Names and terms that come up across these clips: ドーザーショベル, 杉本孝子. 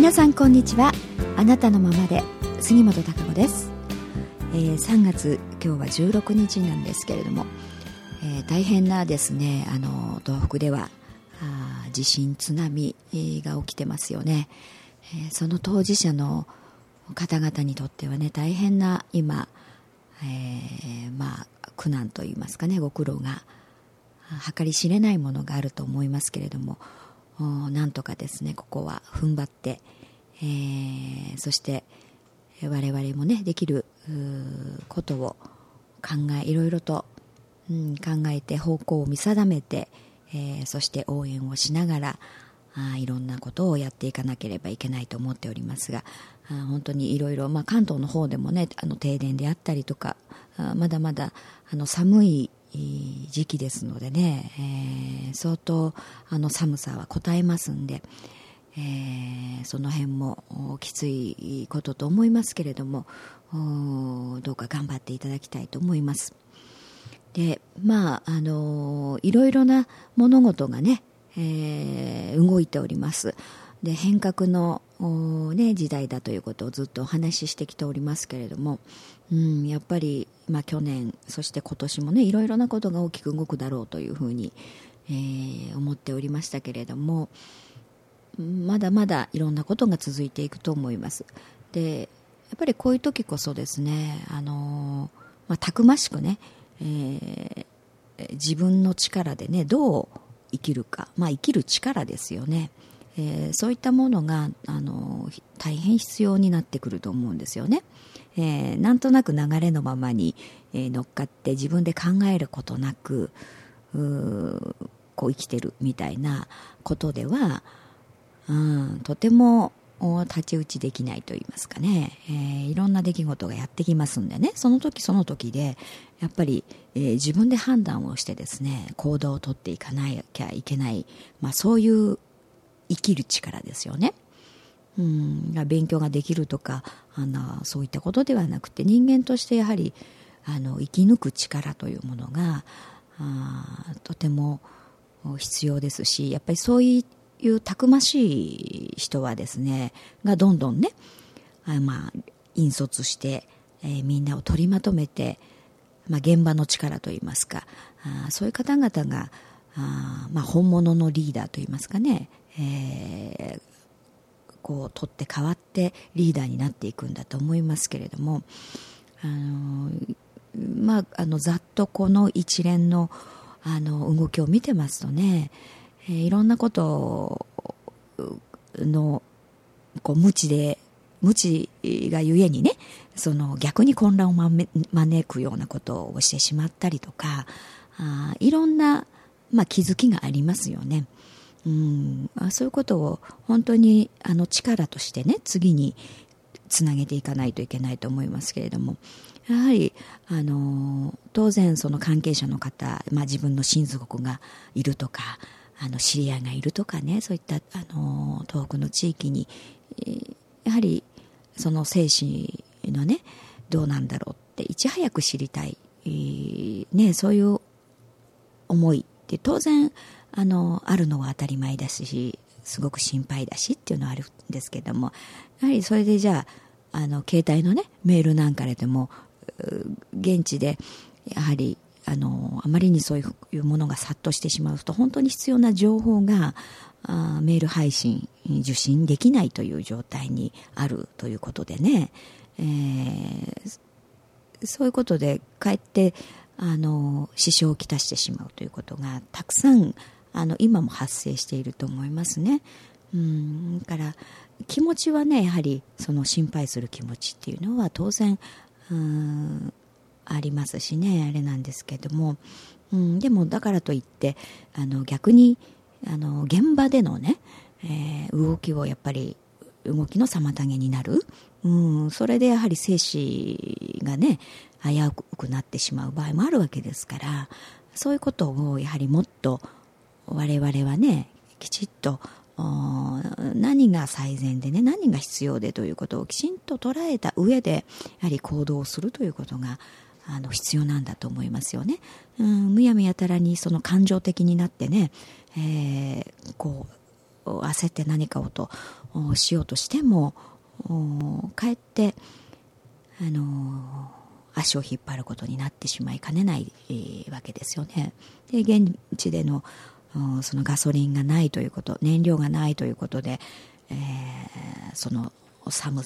皆さんこんにちは。あなたのままで杉本孝子です。3月今日は16日なんですけれども、大変なですね東北では地震津波が起きてますよね。その当事者の方々にとってはね、大変な今、苦難といいますかね、ご苦労が計り知れないものがあると思いますけれども、なんとかですねここは踏ん張って、そして我々もねできることをいろいろと、考えて方向を見定めて、そして応援をしながらいろんなことをやっていかなければいけないと思っておりますが、本当にいろいろ、関東の方でもね停電であったりとか、まだまだ寒い時期ですのでね、相当寒さはこたえますんで、その辺もきついことと思いますけれども、どうか頑張っていただきたいと思います。で、いろいろな物事がね、動いております。で、変革の、時代だということをずっとお話ししてきておりますけれども、やっぱり、去年そして今年もねいろいろなことが大きく動くだろうというふうに、思っておりましたけれども、まだまだいろんなことが続いていくと思います。で、やっぱりこういう時こそですね、たくましくね、自分の力でねどう生きるか、生きる力ですよね。そういったものが大変必要になってくると思うんですよね。なんとなく流れのままに、乗っかって自分で考えることなく生きてるみたいなことでは、とても太刀打ちできないと言いますかね、いろんな出来事がやってきますんでね、その時その時でやっぱり、自分で判断をしてですね行動をとっていかなきゃいけない、そういう生きる力ですよね。勉強ができるとかそういったことではなくて、人間としてやはり生き抜く力というものがとても必要ですし、やっぱりそういうたくましい人はですねがどんどんね、引率して、みんなを取りまとめて、現場の力といいますか、そういう方々が本物のリーダーといいますかね、取って代わってリーダーになっていくんだと思いますけれども、ざっとこの一連の、動きを見てますとね、いろんなことの無知がゆえにね、逆に混乱を招くようなことをしてしまったりとか、いろんな、気づきがありますよね。そういうことを本当に力としてね次につなげていかないといけないと思いますけれども、やはり当然その関係者の方、自分の親族がいるとか知り合いがいるとかね、そういった東北の地域に、やはりその精神のねどうなんだろうっていち早く知りたい、そういう思いって当然あるのは当たり前だし、すごく心配だしっていうのはあるんですけども、やはりそれでじゃあ携帯のねメールなんかでも現地でやはりあまりにそういうものが殺到してしまうと、本当に必要な情報がメール配信受信できないという状態にあるということでね、そういうことでかえって支障をきたしてしまうということがたくさん今も発生していると思いますね。だから気持ちはねやはりその心配する気持ちっていうのは当然ありますしね、あれなんですけども、でもだからといって逆に現場でのね、動きの妨げになる、それでやはり生死がね危うくなってしまう場合もあるわけですから、そういうことをやはりもっと我々はねきちっと何が最善でね何が必要でということをきちんと捉えた上でやはり行動するということが必要なんだと思いますよね。むやみやたらにその感情的になってね、焦って何かをとしようとしても、かえって足を引っ張ることになってしまいかねないわけですよね。で、現地でのそのガソリンがないということ、燃料がないということで、その寒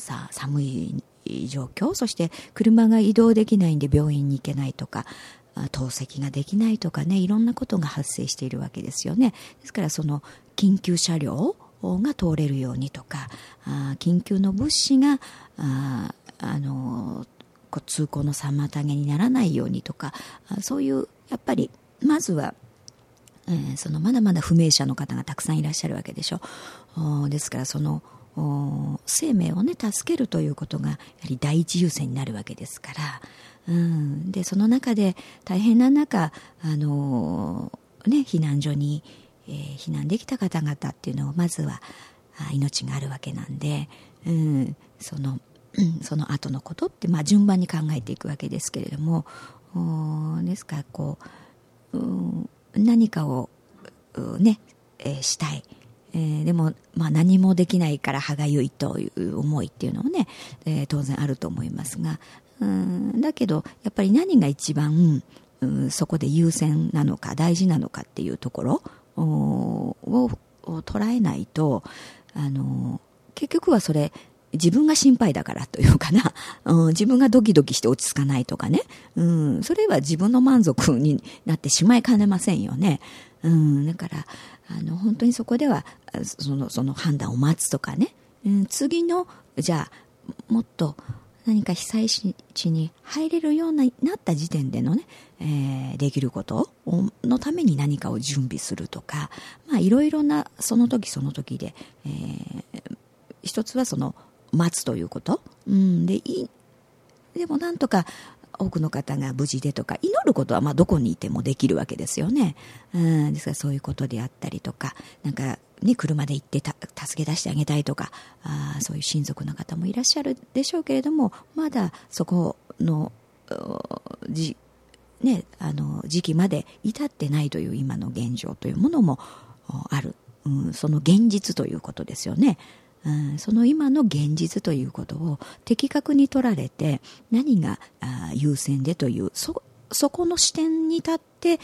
い状況、そして車が移動できないんで病院に行けないとか、透析ができないとかね、いろんなことが発生しているわけですよね。ですから、その緊急車両が通れるようにとか、緊急の物資が通行の妨げにならないようにとか、そういうやっぱりまずは、そのまだまだ不明者の方がたくさんいらっしゃるわけでしょ。ですから、その生命をね、助けるということがやはり第一優先になるわけですから、うん、で、その中で大変な中、避難所に、避難できた方々っていうのをまずは命があるわけなんで、うん、その後のことって、順番に考えていくわけですけれども、ですから、何かをしたい、でも、何もできないから歯がゆいという思いっていうのをね、当然あると思いますが、だけどやっぱり何が一番、そこで優先なのか大事なのかっていうところを捉えないと、結局はそれ自分が心配だからというかな、自分がドキドキして落ち着かないとかね、それは自分の満足になってしまいかねませんよね。だから本当にそこではその判断を待つとかね、次の、じゃあもっと何か被災地に入れるようになった時点でのね、できることのために何かを準備するとか、いろいろなその時その時で、一つはその待つということ、でもなんとか多くの方が無事でとか、祈ることはどこにいてもできるわけですよね。ですからそういうことであったりとか、なんかね、車で行って助け出してあげたいとか、そういう親族の方もいらっしゃるでしょうけれども、まだそこの時期まで至ってないという今の現状というものもある、その現実ということですよね。その今の現実ということを的確に取られて、何が優先でという、そこの視点に立って、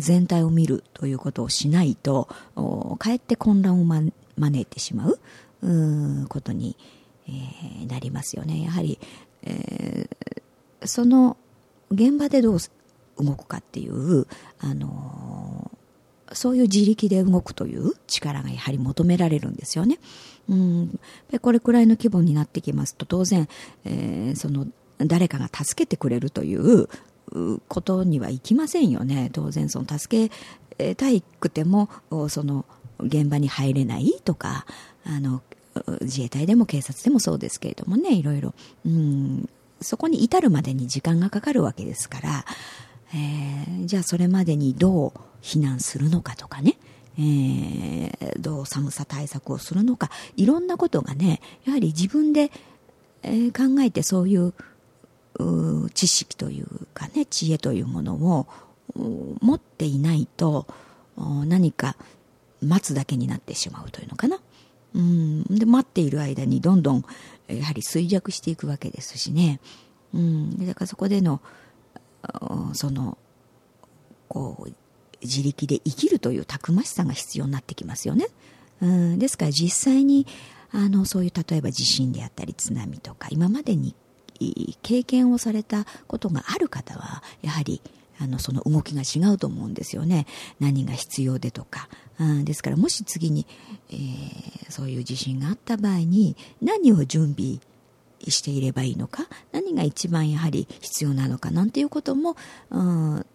全体を見るということをしないと、かえって混乱を招いてしまうことに、なりますよね。やはり、その現場でどう動くかっていう、そういう自力で動くという力がやはり求められるんですよね。で、これくらいの規模になってきますと、当然、その誰かが助けてくれるということにはいきませんよね。当然、その助けたいくてもその現場に入れないとか、自衛隊でも警察でもそうですけれどもね、いろいろ、そこに至るまでに時間がかかるわけですから、じゃあそれまでにどう避難するのかとかね、どう寒さ対策をするのか、いろんなことがね、やはり自分で、考えて、そういう知識というかね、知恵というものを持っていないと、何か待つだけになってしまうというのかな。で、待っている間にどんどんやはり衰弱していくわけですしね。だからそこでの自力で生きるというたくましさが必要になってきますよね。ですから実際にそういう例えば地震であったり津波とか、今までに経験をされたことがある方は、やはりその動きが違うと思うんですよね。何が必要でとか、ですからもし次に、そういう地震があった場合に何を準備していればいいのか、何が一番やはり必要なのかなんていうことも、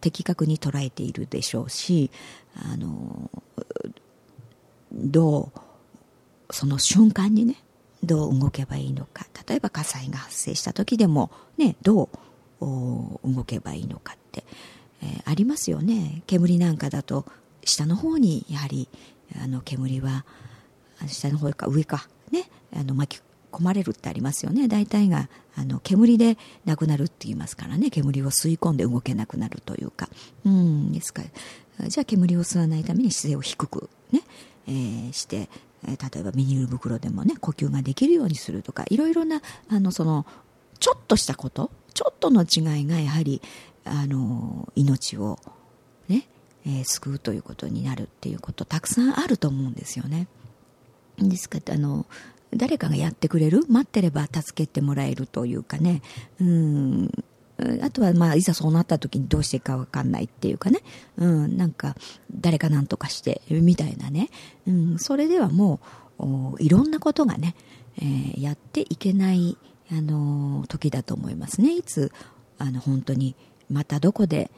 的確に捉えているでしょうし、どうその瞬間にね、どう動けばいいのか、例えば火災が発生した時でもね、どう動けばいいのかって、ありますよね。煙なんかだと下の方にやはり煙は下の方か上かね、巻き込まれるってありますよね。大体が煙でなくなるって言いますからね、煙を吸い込んで動けなくなるというか、ですから、じゃあ煙を吸わないために姿勢を低くね、して、例えばビニール袋でもね呼吸ができるようにするとか、いろいろなそのちょっとしたことちょっとの違いがやはり命をね、救うということになるっていうことたくさんあると思うんですよね。ですから誰かがやってくれる、待ってれば助けてもらえるというかね、あとはいざそうなった時にどうしていいか分かんないっていうかね、なんか誰かなんとかしてみたいなね、それではもういろんなことがね、やっていけない時だと思いますね。いつ本当にまたどこで、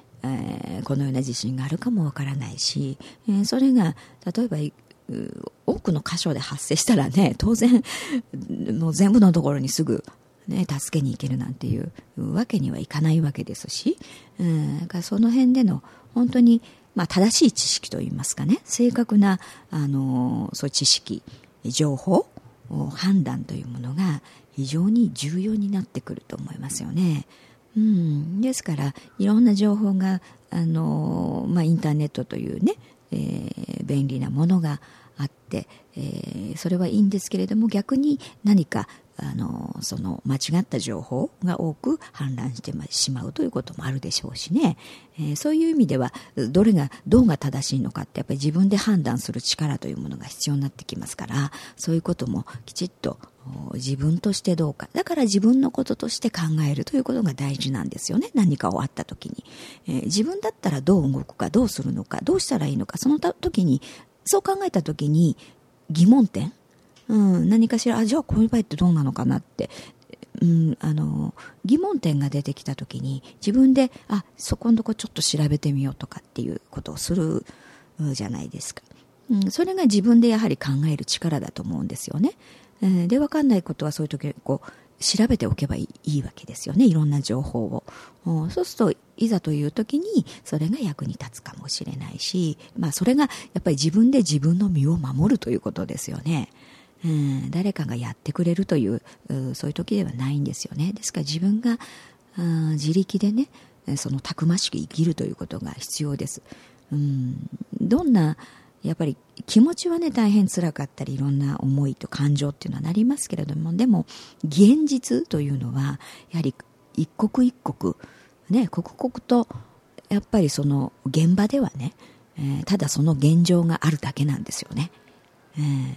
このような地震があるかも分からないし、それが例えば多くの箇所で発生したらね、当然もう全部のところにすぐ、ね、助けに行けるなんていうわけにはいかないわけですし、だからその辺での本当に、正しい知識といいますかね、正確なそういう知識、情報、判断というものが非常に重要になってくると思いますよね。ですからいろんな情報がインターネットというね、便利なものがあって、それはいいんですけれども、逆に何かその間違った情報が多く氾濫してしまうということもあるでしょうしね、そういう意味ではどうが正しいのかってやっぱり自分で判断する力というものが必要になってきますから、そういうこともきちっと自分としてどうか、だから自分のこととして考えるということが大事なんですよね。何かをあった時に、自分だったらどう動くか、どうするのか、どうしたらいいのか、その時にそう考えた時に疑問点、何かしら、じゃあこういう場合ってどうなのかなって、疑問点が出てきた時に自分でそこのとこちょっと調べてみようとかっていうことをするじゃないですか、それが自分でやはり考える力だと思うんですよね。で、分かんないことはそういう時こう調べておけばいいわけですよね、いろんな情報を。そうするといざという時にそれが役に立つかもしれないし、それがやっぱり自分で自分の身を守るということですよね。誰かがやってくれるというそういう時ではないんですよね。ですから自分が自力でね、そのたくましく生きるということが必要です。どんなやっぱり気持ちはね、大変辛かったりいろんな思いと感情っていうのはなりますけれども、でも現実というのはやはり一刻一刻ね、刻々とやっぱりその現場ではね、ただその現状があるだけなんですよね。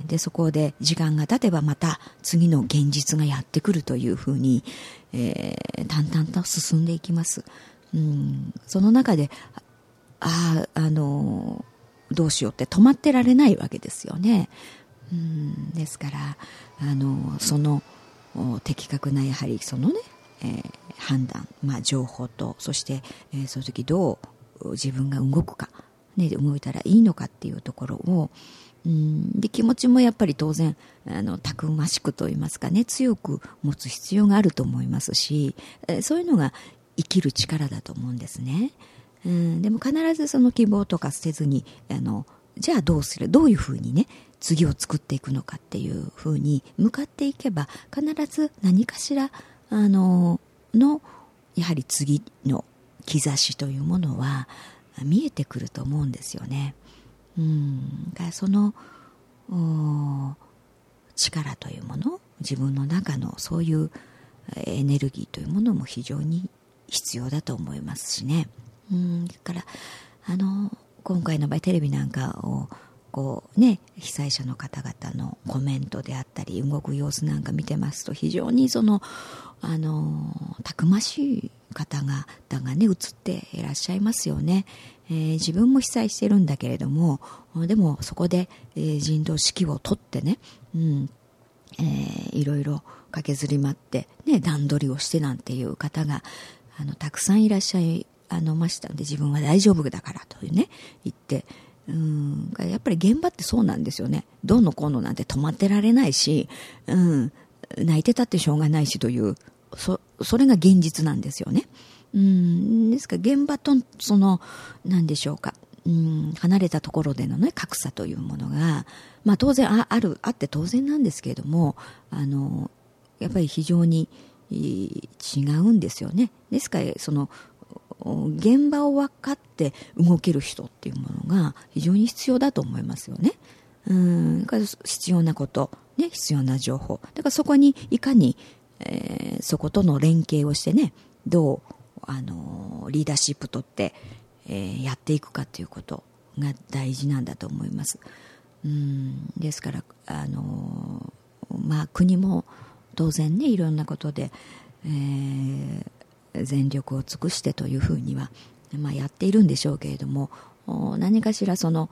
で、そこで時間が経てばまた次の現実がやってくるというふうに、淡々と進んでいきます。その中でどうしようって止まってられないわけですよね。ですからその的確なやはりそのね、判断、情報と、そして、その時どう自分が動くか、ね、動いたらいいのかっていうところを、で、気持ちもやっぱり当然たくましくと言いますかね、強く持つ必要があると思いますし、そういうのが生きる力だと思うんですね。でも必ずその希望とか捨てずに、じゃあどういうふうにね次を作っていくのかっていうふうに向かっていけば、必ず何かしらやはり次の兆しというものは見えてくると思うんですよね。その力というもの、自分の中のそういうエネルギーというものも非常に必要だと思いますしね。だから今回の場合テレビなんかをこうね、被災者の方々のコメントであったり動く様子なんか見てますと、非常にそのたくましい方々がね映っていらっしゃいますよね。自分も被災してるんだけれども、でもそこで、人道指揮を取ってね、いろいろ駆けずり回って、ね、段取りをしてなんていう方がたくさんいらっしゃいましたので、自分は大丈夫だからというね言って、やっぱり現場ってそうなんですよね。どうのこうのなんて止まってられないし、泣いてたってしょうがないしという、それが現実なんですよね。ですから現場とその何でしょうか、離れたところでの、ね、格差というものが、当然あって当然なんですけれども、やっぱり非常に違うんですよね。ですからその現場を分かって動ける人っていうものが非常に必要だと思いますよね。必要なこと、ね、必要な情報。だからそこにいかに、そことの連携をしてね、どう、リーダーシップ取って、やっていくかということが大事なんだと思います。ですから、国も当然ね、いろんなことで、全力を尽くしてというふうには、やっているんでしょうけれども、何かしらその、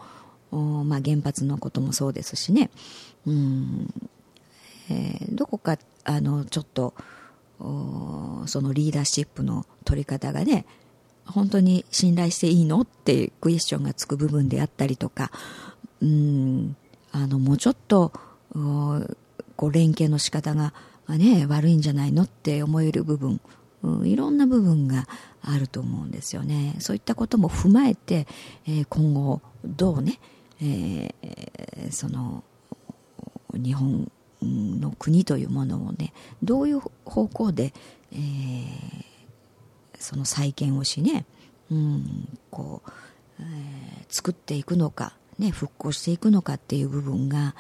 原発のこともそうですしね、どこかちょっとそのリーダーシップの取り方がね、本当に信頼していいのってクエスチョンがつく部分であったりとか、もうちょっと連携の仕方が、ね、悪いんじゃないのって思える部分、いろんな部分があると思うんですよね。そういったことも踏まえて、今後どうね、その日本の国というものをね、どういう方向で、その再建をしね、作っていくのか、ね、復興していくのかっていう部分が、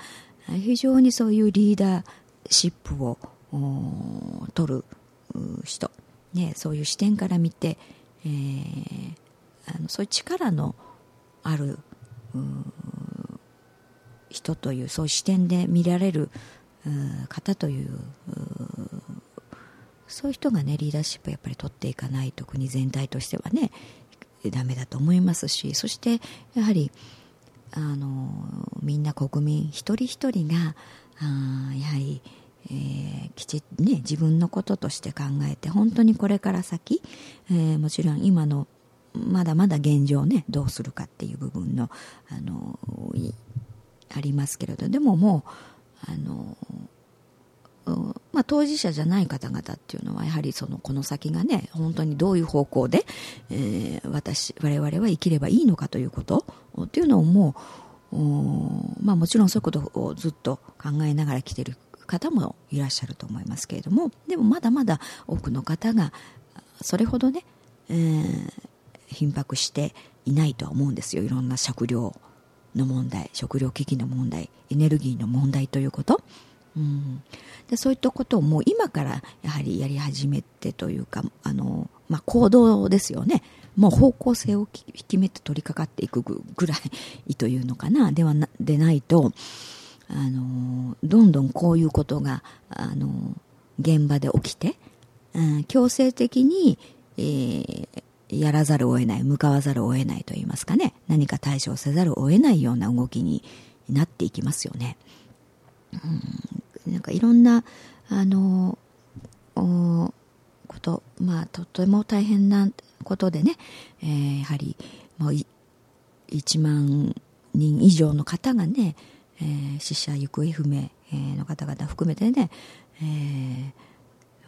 非常にそういうリーダーシップを取る人、ね、そういう視点から見て、そういう力のある人という、そういう視点で見られる方という、そういう人がね、リーダーシップをやっぱり取っていかないと、国全体としてはね、ダメだと思いますし、そしてやはりみんな国民一人一人がやはり、きちっとね、自分のこととして考えて、本当にこれから先、もちろん今のまだまだ現状ね、どうするかっていう部分のありますけれど、でももう当事者じゃない方々っていうのは、やはりそのこの先がね、本当にどういう方向で、我々は生きればいいのかということっていうのをもう、もちろんそういうことをずっと考えながら来ている方もいらっしゃると思いますけれども、でもまだまだ多くの方がそれほどね、頻迫していないとは思うんですよ。いろんな食料の問題、食料危機の問題、エネルギーの問題ということ、でそういったことをもう今からやはりやり始めてというか、行動ですよね。もう方向性を決めて取り掛かっていくぐらいというのかな、でないと、どんどんこういうことが現場で起きて、強制的に、やらざるを得ない、向かわざるを得ないといいますかね、何か対処せざるを得ないような動きになっていきますよね。なんかいろんなこと、とても大変なことでね、やはりもう1万人以上の方がね、死者行方不明の方々含めてね、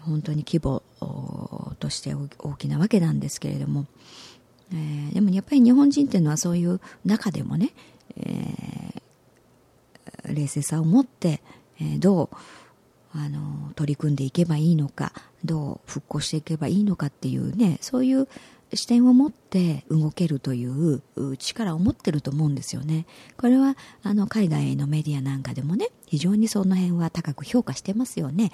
本当に規模として大きなわけなんですけれども、でもやっぱり日本人っていうのはそういう中でもね、冷静さを持って、どう取り組んでいけばいいのか、どう復興していけばいいのかっていうね、そういう視点を持って動けるという力を持ってると思うんですよね。これは海外のメディアなんかでもね、非常にその辺は高く評価してますよね。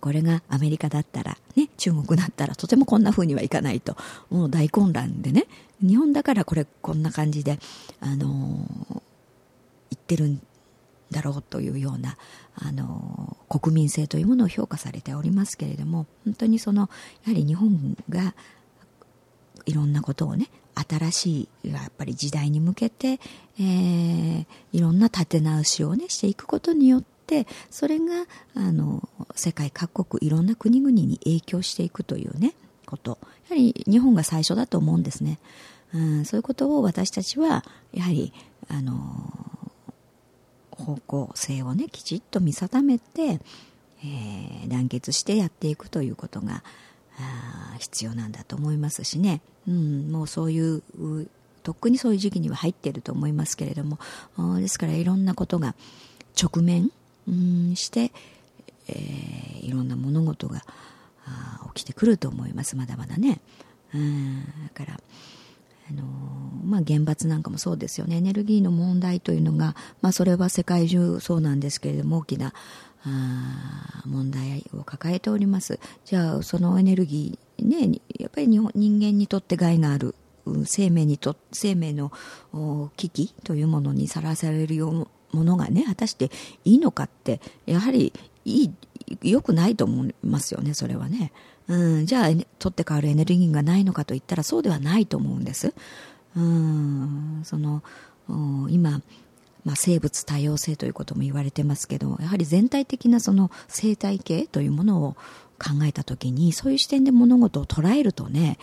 これがアメリカだったら、ね、中国だったらとてもこんな風にはいかないと、もう大混乱でね、日本だからこんな感じで言ってるんだろうというような国民性というものを評価されておりますけれども、本当にやはり日本がいろんなことをね、新しいやっぱり時代に向けて、いろんな立て直しをねしていくことによって、それが世界各国いろんな国々に影響していくというねこと、やはり日本が最初だと思うんですね。そういうことを私たちはやはり方向性をねきちっと見定めて、団結してやっていくということが必要なんだと思いますしね、もうそういうとっくにそういう時期には入っていると思いますけれども、ですからいろんなことが直面して、いろんな物事が起きてくると思います。まだまだね、だから、原発なんかもそうですよね。エネルギーの問題というのが、それは世界中そうなんですけれども、大きな問題を抱えております。じゃあそのエネルギーね、やっぱり人間にとって害がある、生命の危機というものにさらされるようなものがね、果たしていいのかってやはり良くないと思いますよね。それはね、じゃあ取って代わるエネルギーがないのかといったらそうではないと思うんです。今、生物多様性ということも言われてますけど、やはり全体的なその生態系というものを考えたときに、そういう視点で物事を捉えるとね、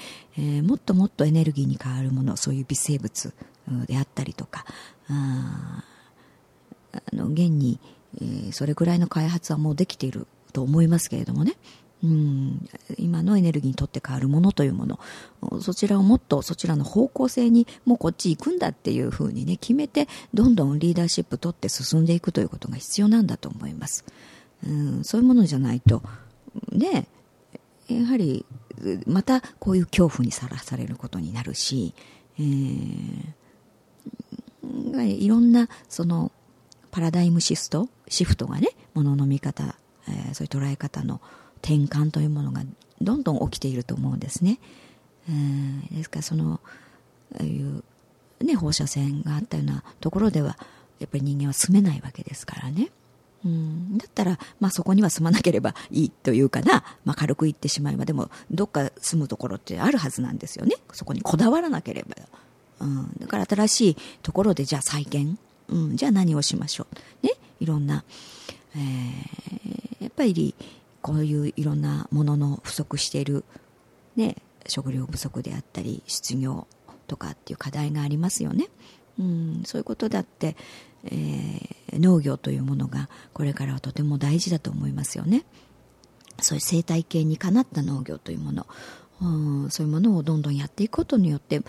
もっともっとエネルギーに変わるもの、そういう微生物であったりとか、現に、それくらいの開発はもうできていると思いますけれどもね、今のエネルギーにとって変わるものというもの、そちらをもっとそちらの方向性にもうこっち行くんだっていうふうにね、決めてどんどんリーダーシップ取って進んでいくということが必要なんだと思います。そういうものじゃないとね、やはりまたこういう恐怖にさらされることになるし、いろんなそのパラダイムシフトがね、物の見方、そういう捉え方の転換というものがどんどん起きていると思うんですね。ですから放射線があったようなところではやっぱり人間は住めないわけですからね。だったら、そこには住まなければいいというかな、軽く言ってしまえば、でもどっか住むところってあるはずなんですよね。そこにこだわらなければ、だから新しいところでじゃあ再建、じゃあ何をしましょうね。いろんな、やっぱりこういういろんなものの不足している、ね、食料不足であったり失業とかっていう課題がありますよね。そういうことだって、農業というものがこれからはとても大事だと思いますよね。そういう生態系にかなった農業というもの、そういうものをどんどんやっていくことによって、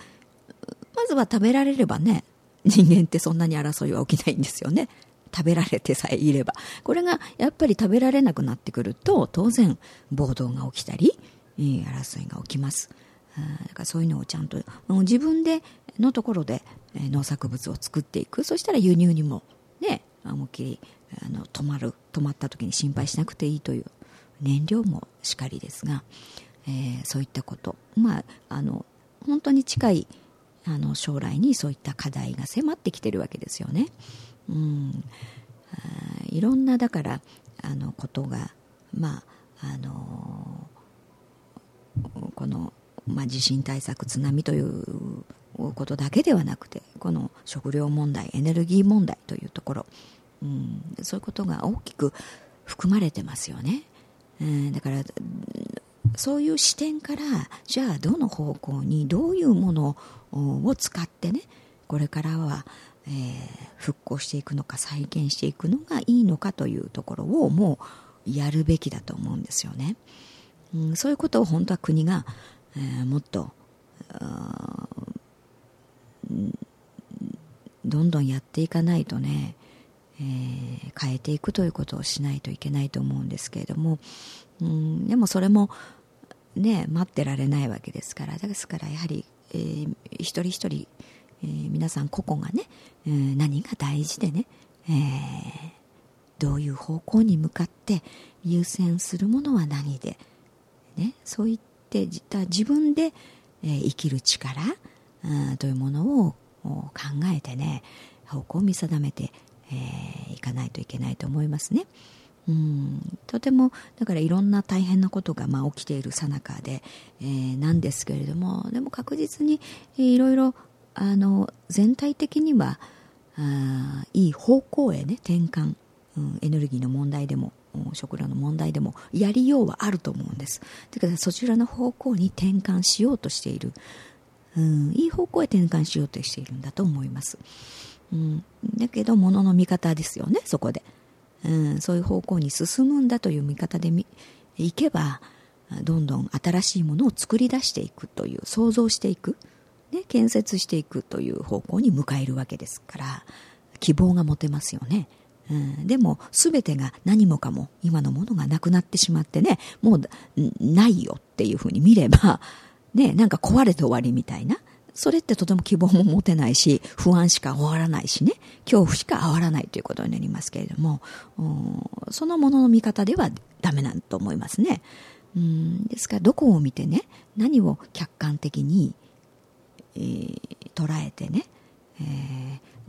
まずは食べられればね、人間ってそんなに争いは起きないんですよね。食べられてさえいれば。これがやっぱり食べられなくなってくると、当然暴動が起きたり争いが起きます。だからそういうのをちゃんと自分でのところで農作物を作っていく。そしたら輸入にもね、思いっきり止まった時に心配しなくていいという、燃料もしかりですが、そういったこと、本当に近い将来にそういった課題が迫ってきてるわけですよね。いろんなだからことが、この、地震対策、津波ということだけではなくて、この食料問題、エネルギー問題というところ、そういうことが大きく含まれてますよね。だからそういう視点から、じゃあどの方向にどういうものを使ってね、これからは復興していくのか再建していくのがいいのかというところをもうやるべきだと思うんですよね。そういうことを本当は国が、もっとどんどんやっていかないとね、変えていくということをしないといけないと思うんですけれども、でもそれもね、待ってられないわけですから。ですからやはり、一人一人、皆さん個々がね、何が大事でね、どういう方向に向かって優先するものは何で、ね、そういって自分で、生きる力というものを考えてね、方向を見定めて、いかないといけないと思いますね。とてもだからいろんな大変なことが、起きているさなかで、なんですけれども、でも確実にいろいろ全体的にはいい方向へね、転換、エネルギーの問題でも食料の問題でもやりようはあると思うんです。だからそちらの方向に転換しようとしている、いい方向へ転換しようとしているんだと思います。だけど物の見方ですよね。そこで、そういう方向に進むんだという見方でいけば、どんどん新しいものを作り出していくという、想像していく、ね、建設していくという方向に向かえるわけですから、希望が持てますよね。でも全てが、何もかも今のものがなくなってしまってね、もうないよっていうふうに見れば、ね、なんか壊れて終わりみたいな、それってとても希望も持てないし、不安しか終わらないしね、恐怖しか終わらないということになりますけれども、そのものの見方ではダメなんと思いますね。ですからどこを見てね、何を客観的に、捉えてね、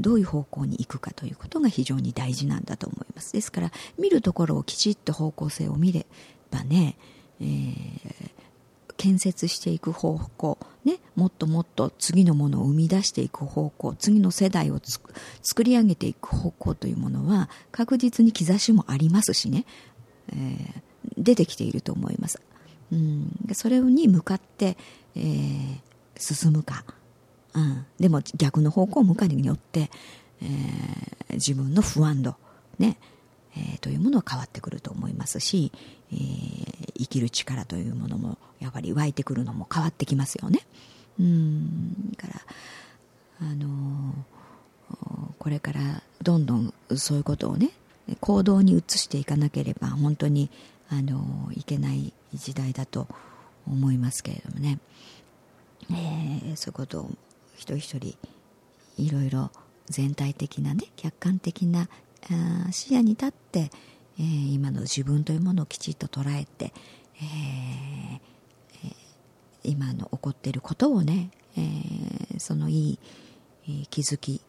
どういう方向に行くかということが非常に大事なんだと思います。ですから見るところをきちっと方向性を見ればね、建設していく方向、ね、もっともっと次のものを生み出していく方向、次の世代を作り上げていく方向というものは確実に兆しもありますしね、出てきていると思います。それに向かって、進むか、でも逆の方向を向かうによって、自分の不安度、ね、というものは変わってくると思いますし、生きる力というものもやっぱり湧いてくるのも変わってきますよね。だから、これからどんどんそういうことをね、行動に移していかなければ本当に、いけない時代だと思いますけれどもね、そういうことを一人一人いろいろ全体的なね、客観的な視野に立って、今の自分というものをきちっと捉えて、今の起こっていることをね、そのいい気づき、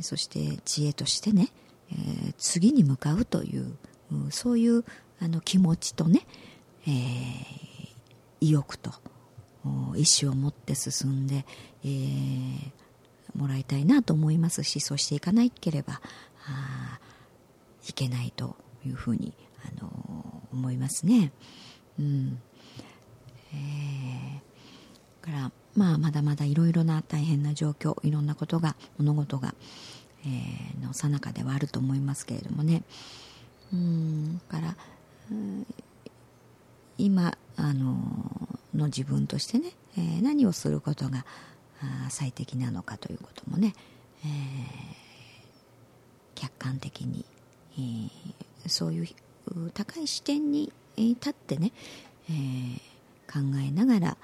そして知恵としてね、次に向かうという、そういう気持ちとね、意欲と意志を持って進んで、もらいたいなと思いますし、そうしていかなければいけないというふうに、思いますね。だから、まだまだいろいろな大変な状況、いろんなことが、物事が、のさなかではあると思いますけれどもね。から、今の自分としてね、何をすることが最適なのかということもね、客観的に、そういう高い視点に立ってね、考えながら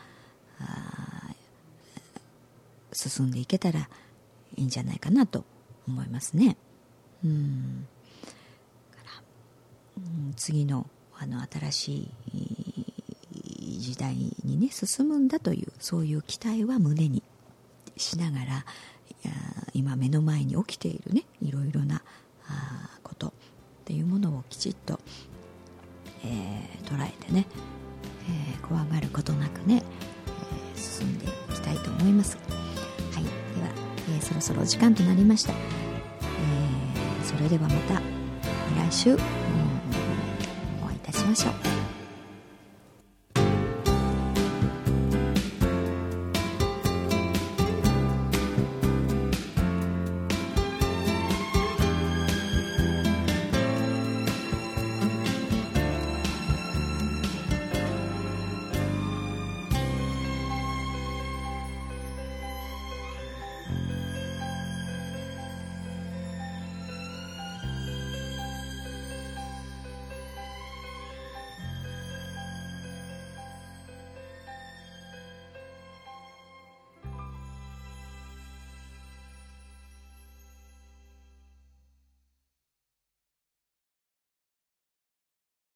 進んでいけたらいいんじゃないかなと思いますね。次の、新しい時代にね、進むんだという、そういう期待は胸にしながら、今目の前に起きているね、いろいろなことっていうものをきちっと、捉えてね、怖がることなくね、進んでいきたいと思います。はい、では、そろそろお時間となりました。それではまた来週お会いいたしましょう。